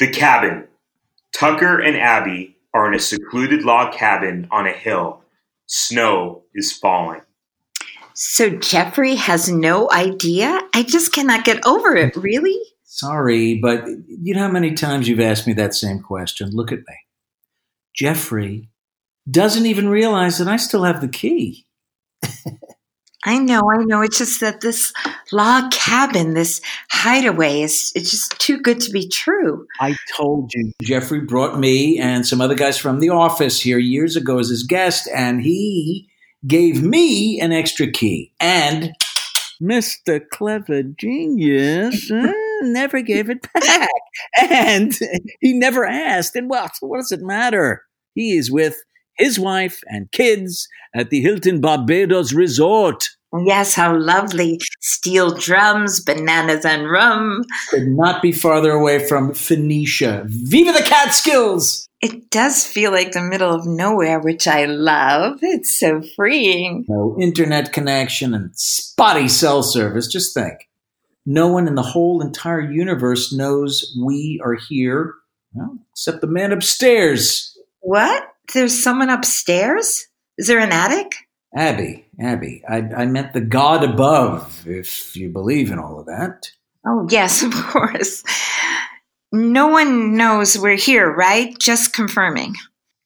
The cabin. Tucker and Abby are in a secluded log cabin on a hill. Snow is falling. So Jeffrey has no idea? I just cannot get over it, really? Sorry, but you know how many times you've asked me that same question? Look at me. Jeffrey doesn't even realize that I still have the key. I know. It's just that this log cabin, this hideaway, it's just too good to be true. I told you, Jeffrey brought me and some other guys from the office here years ago as his guest, and he gave me an extra key. And Mr. Clever Genius never gave it back. And he never asked. And what does it matter? He is with his wife and kids at the Hilton Barbados Resort. Yes, how lovely. Steel drums, bananas and rum. Could not be farther away from Phoenicia. Viva the Catskills! It does feel like the middle of nowhere, which I love. It's so freeing. No internet connection and spotty cell service. Just think. No one in the whole entire universe knows we are here, well, except the man upstairs. What? There's someone upstairs? Is there an attic? Abby, I meant the God above, if you believe in all of that. Oh, yes, of course. No one knows we're here, right? Just confirming.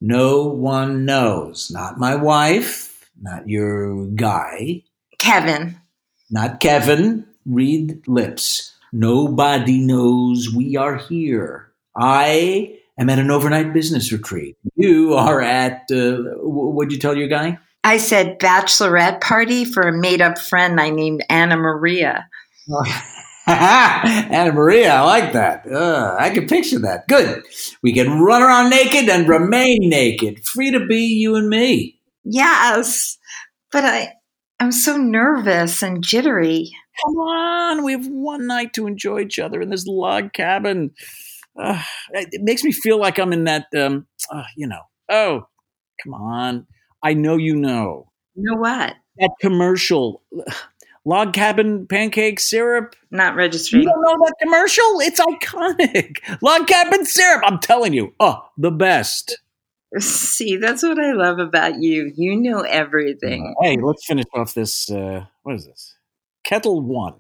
No one knows. Not my wife, not your guy. Kevin. Not Kevin. Read lips. Nobody knows we are here. I'm at an overnight business retreat. You are at, what'd you tell your guy? I said bachelorette party for a made-up friend I named Anna Maria. Anna Maria, I like that. I can picture that. Good. We can run around naked and remain naked. Free to be you and me. Yes, but I'm so nervous and jittery. Come on, we have one night to enjoy each other in this log cabin. It makes me feel like I'm in that, oh, come on. I know you know. You know what? That commercial. Log cabin pancake syrup. Not registering. You don't know that commercial? It's iconic. Log cabin syrup. I'm telling you. Oh, the best. See, that's what I love about you. You know everything. Hey, let's finish off this. What is this? Kettle One.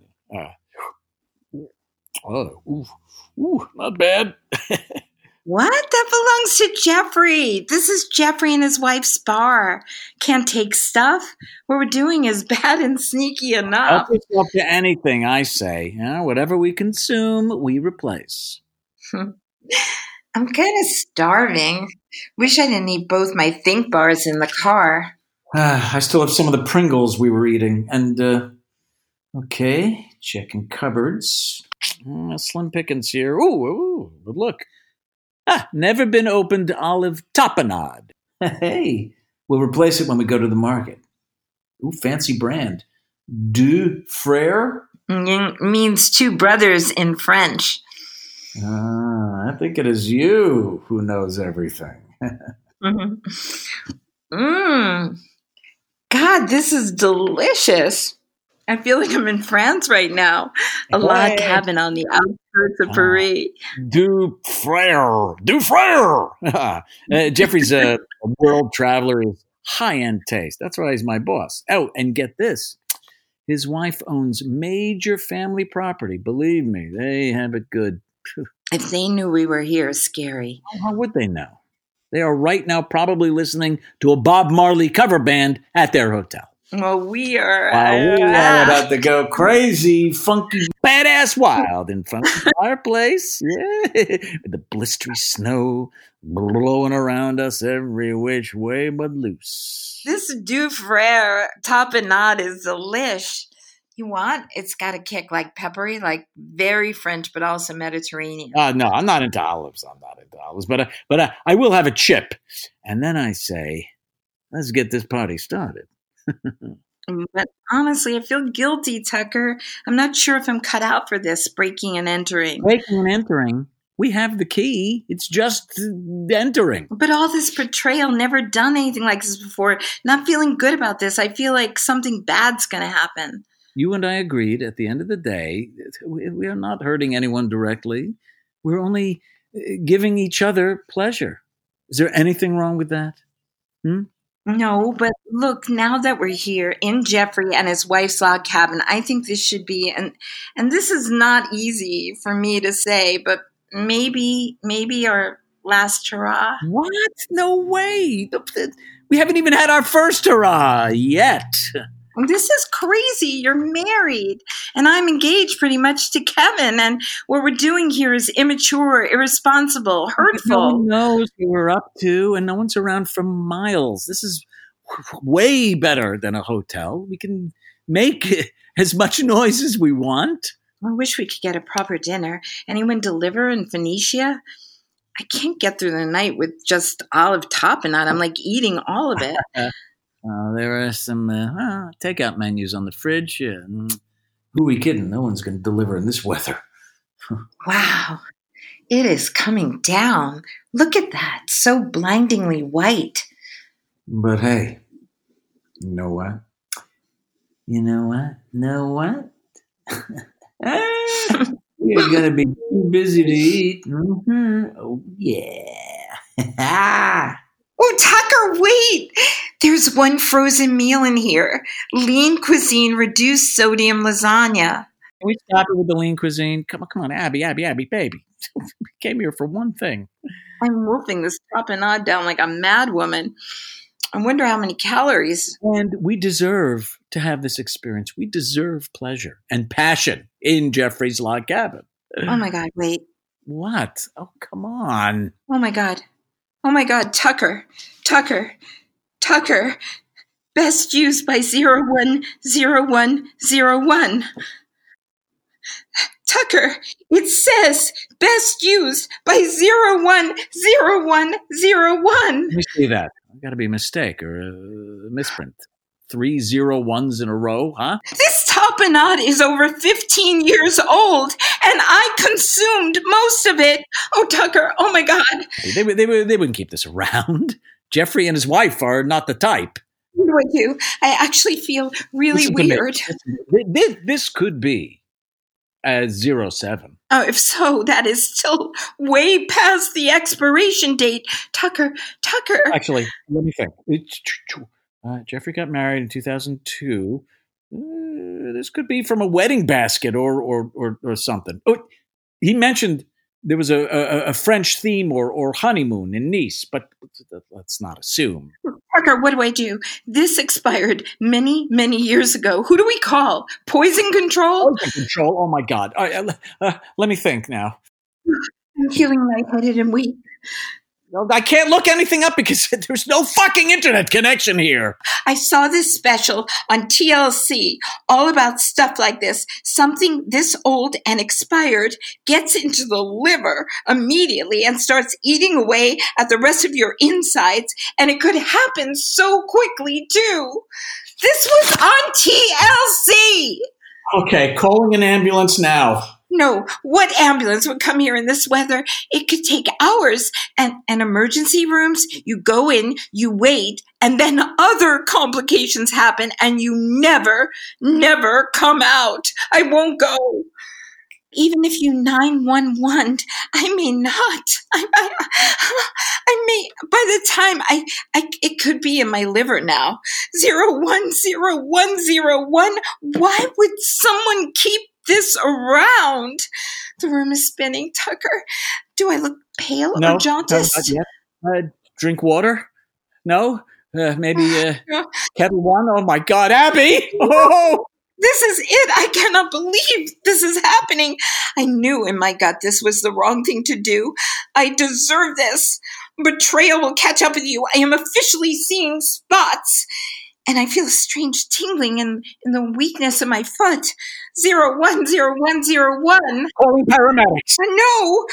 Not bad. What? That belongs to Jeffrey. This is Jeffrey and his wife's bar. Can't take stuff. What we're doing is bad and sneaky enough. That's up to anything, I say. Yeah, whatever we consume, we replace. I'm kind of starving. Wish I didn't eat both my Think Bars in the car. I still have some of the Pringles we were eating. And, okay, checking cupboards. Slim pickings here. Ooh, good look. Never been opened olive tapenade. Hey, we'll replace it when we go to the market. Ooh, fancy brand. Du Frère? Means two brothers in French. I think it is you who knows everything. God, this is delicious. I feel like I'm in France right now. A log cabin on the outskirts of Paris. Du Frère. Du Frère. Jeffrey's a world traveler with high-end taste. That's why he's my boss. Oh, and get this. His wife owns major family property. Believe me, they have it good. If they knew we were here, scary. How would they know? They are right now probably listening to a Bob Marley cover band at their hotel. Well, we are about to go crazy, funky, badass, wild in front of the fireplace. Yeah, with the blistery snow blowing around us every which way but loose. This Du Frère tapenade is delish. You want? It's got a kick, like peppery, like very French, but also Mediterranean. No, I'm not into olives. But I will have a chip, and then I say, let's get this party started. But honestly, I feel guilty, Tucker. I'm not sure if I'm cut out for this breaking and entering. Breaking and entering? We have the key. It's just entering. But all this portrayal, never done anything like this before. Not feeling good about this. I feel like something bad's going to happen. You and I agreed at the end of the day, we are not hurting anyone directly. We're only giving each other pleasure. Is there anything wrong with that? No, but look, now that we're here in Jeffrey and his wife's log cabin, I think this should be, and this is not easy for me to say, but maybe our last hurrah. What? No way. We haven't even had our first hurrah yet. This is crazy. You're married, and I'm engaged pretty much to Kevin. And what we're doing here is immature, irresponsible, hurtful. No one knows what we're up to, and no one's around for miles. This is way better than a hotel. We can make as much noise as we want. I wish we could get a proper dinner. Anyone deliver in Phoenicia? I can't get through the night with just olive topping on. I'm like eating all of it. There are some takeout menus on the fridge. Who are we kidding? No one's going to deliver in this weather. Wow. It is coming down. Look at that. So blindingly white. But hey, you know what? You're going to be too busy to eat. Mm-hmm. Oh, yeah. Oh, Tucker, wait. There's one frozen meal in here. Lean Cuisine reduced sodium lasagna. Can we stop it with the Lean Cuisine? Come on, Abby, baby. We came here for one thing. I'm wolfing this tapenade down like a mad woman. I wonder how many calories. And we deserve to have this experience. We deserve pleasure and passion in Jeffrey's log cabin. Oh, my God, wait. What? Oh, come on. Oh, my God, Tucker. Best used by 010101. Tucker, it says best used by 010101. Let me see that. I've got to be a mistake or a misprint. 3 0 1s in a row, huh? This tapenade is over 15 years old, and I consumed most of it. Oh, Tucker! Oh my God! They wouldn't keep this around. Jeffrey and his wife are not the type. Neither are you. I actually feel really weird. This could be a 07. Oh, if so, that is still way past the expiration date. Tucker. Actually, let me think. Jeffrey got married in 2002. This could be from a wedding basket or something. Oh, he mentioned there was a French theme or honeymoon in Nice, but let's not assume. Parker, what do I do? This expired many, many years ago. Who do we call? Poison control? Poison control? Oh, my God. All right, let me think now. I'm feeling lightheaded and weak. I can't look anything up because there's no fucking internet connection here. I saw this special on TLC all about stuff like this. Something this old and expired gets into the liver immediately and starts eating away at the rest of your insides. And it could happen so quickly, too. This was on TLC. Okay, calling an ambulance now. No, what ambulance would come here in this weather? It could take hours. And emergency rooms, you go in, you wait, and then other complications happen, and you never come out. I won't go. Even if you 911, I may not. I may, by the time it could be in my liver now. 010101. Why would someone keep this around? The room is spinning. Tucker, do I look pale or jaundiced? No, not yet. Drink water? No? Maybe Kettle One? Oh, my God, Abby! Oh! This is it. I cannot believe this is happening. I knew in my gut this was the wrong thing to do. I deserve this. Betrayal will catch up with you. I am officially seeing spots. And I feel a strange tingling in the weakness of my foot. 010101. Calling paramedics. No.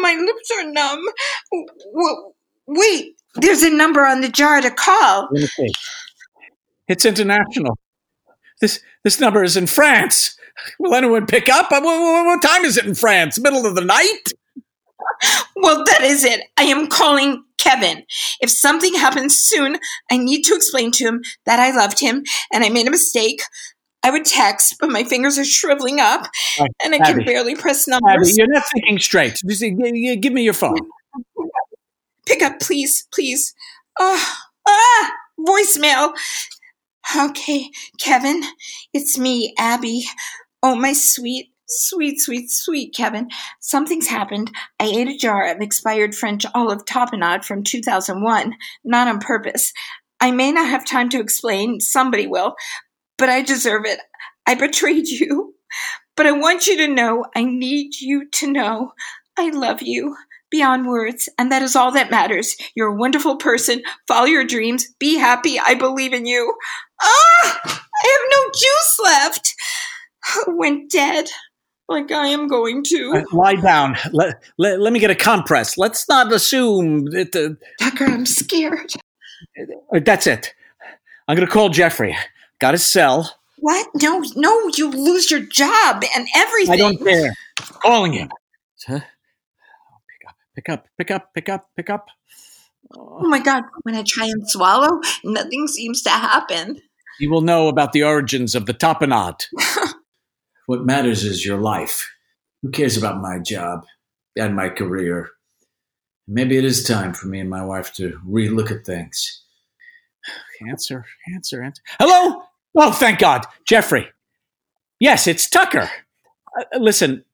My lips are numb. Wait. There's a number on the jar to call. Let me see. It's international. This number is in France. Will anyone pick up? What time is it in France? Middle of the night? Well, that is it. I am calling Kevin. If something happens soon, I need to explain to him that I loved him and I made a mistake. I would text, but my fingers are shriveling up, right, and I can barely press numbers. Abby, you're not thinking straight. Just, give me your phone. Pick up, please, please. Oh, voicemail. Okay, Kevin, it's me, Abby. Oh, my sweet Kevin. Something's happened. I ate a jar of expired French olive tapenade from 2001, not on purpose. I may not have time to explain. Somebody will. But I deserve it. I betrayed you. But I want you to know, I need you to know, I love you beyond words. And that is all that matters. You're a wonderful person. Follow your dreams. Be happy. I believe in you. I have no juice left. I went dead. Like I am going to. Lie down. Let me get a compress. Let's not assume that the... Tucker, I'm scared. That's it. I'm going to call Jeffrey. Got to sell. What? No, you lose your job and everything. I don't care. Calling him. Huh? Pick up. Oh my God, when I try and swallow, nothing seems to happen. You will know about the origins of the tapenade. What matters is your life. Who cares about my job and my career? Maybe it is time for me and my wife to relook at things. Answer. Hello? Oh, thank God. Jeffrey. Yes, it's Tucker. Listen,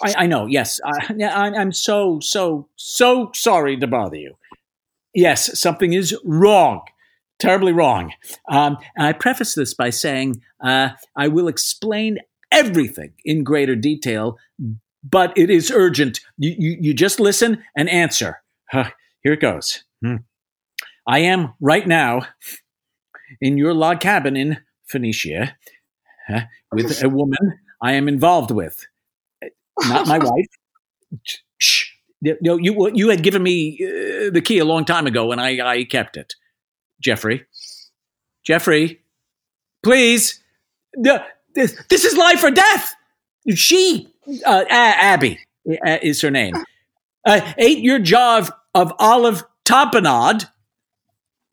I know. Yes, I'm so sorry to bother you. Yes, something is wrong, terribly wrong. And I preface this by saying I will explain everything in greater detail, but it is urgent. You just listen and answer. Here it goes. I am right now in your log cabin in Phoenicia with a woman I am involved with. Not my wife. Shh. No, you had given me the key a long time ago, and I kept it. Jeffrey, please. This is life or death. She, Abby, is her name. Ate your jar of olive tapenade.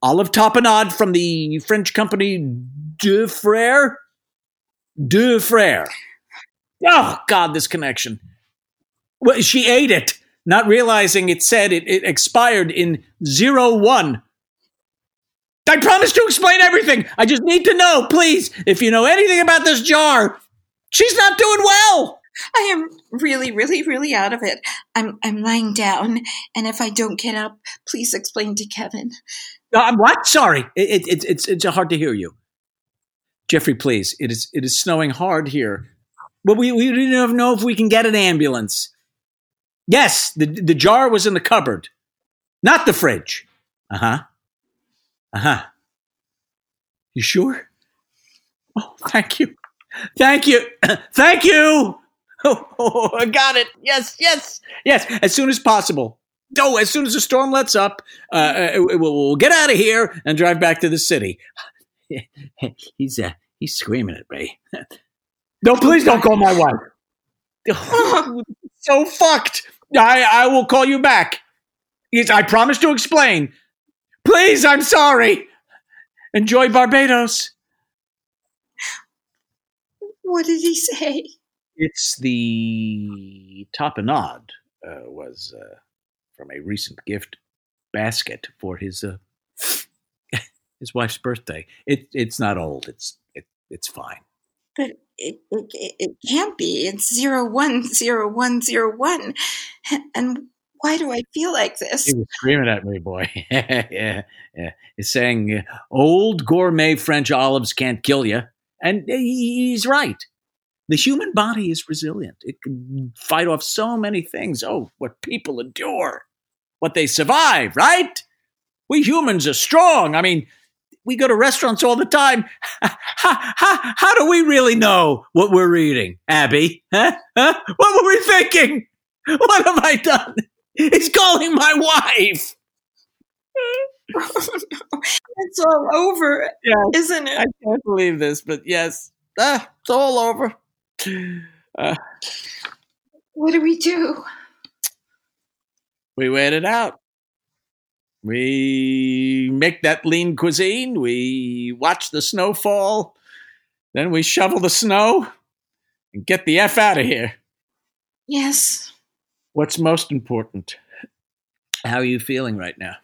Olive tapenade from the French company Du Frère. Oh, God, this connection. Well, she ate it, not realizing it said it expired in 01. I promise to explain everything. I just need to know, please, if you know anything about this jar. She's not doing well. I am really, really, really out of it. I'm lying down, and if I don't get up, please explain to Kevin. What? Sorry, it's hard to hear you, Jeffrey. Please, it is snowing hard here. But we don't know if we can get an ambulance. Yes, the jar was in the cupboard, not the fridge. You sure? Oh, thank you. Oh, I got it. Yes. As soon as possible. No, as soon as the storm lets up, we'll get out of here and drive back to the city. He's screaming at me. No, please don't call my wife. So fucked. I will call you back. I promise to explain. Please, I'm sorry. Enjoy Barbados. What did he say? It's the tapenade was... from a recent gift basket for his wife's birthday. It's not old. It's fine. But it can't be. It's 010101. And why do I feel like this? He was screaming at me, boy. Yeah. He's saying old gourmet French olives can't kill you, and he's right. The human body is resilient. It can fight off so many things. Oh, what people endure. What they survive, right? We humans are strong. I mean, we go to restaurants all the time. How do we really know what we're eating, Abby? Huh? What were we thinking? What have I done? He's calling my wife. Oh, no. It's all over, isn't it? I can't believe this, but yes. It's all over. What do? We wait it out. We make that lean cuisine. We watch the snowfall. Then we shovel the snow and get the F out of here. Yes. What's most important? How are you feeling right now?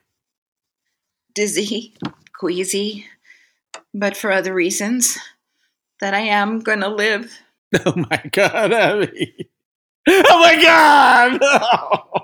Dizzy, queasy, but for other reasons, that I am going to live. Oh, my God, Abby. Oh, my God! Oh.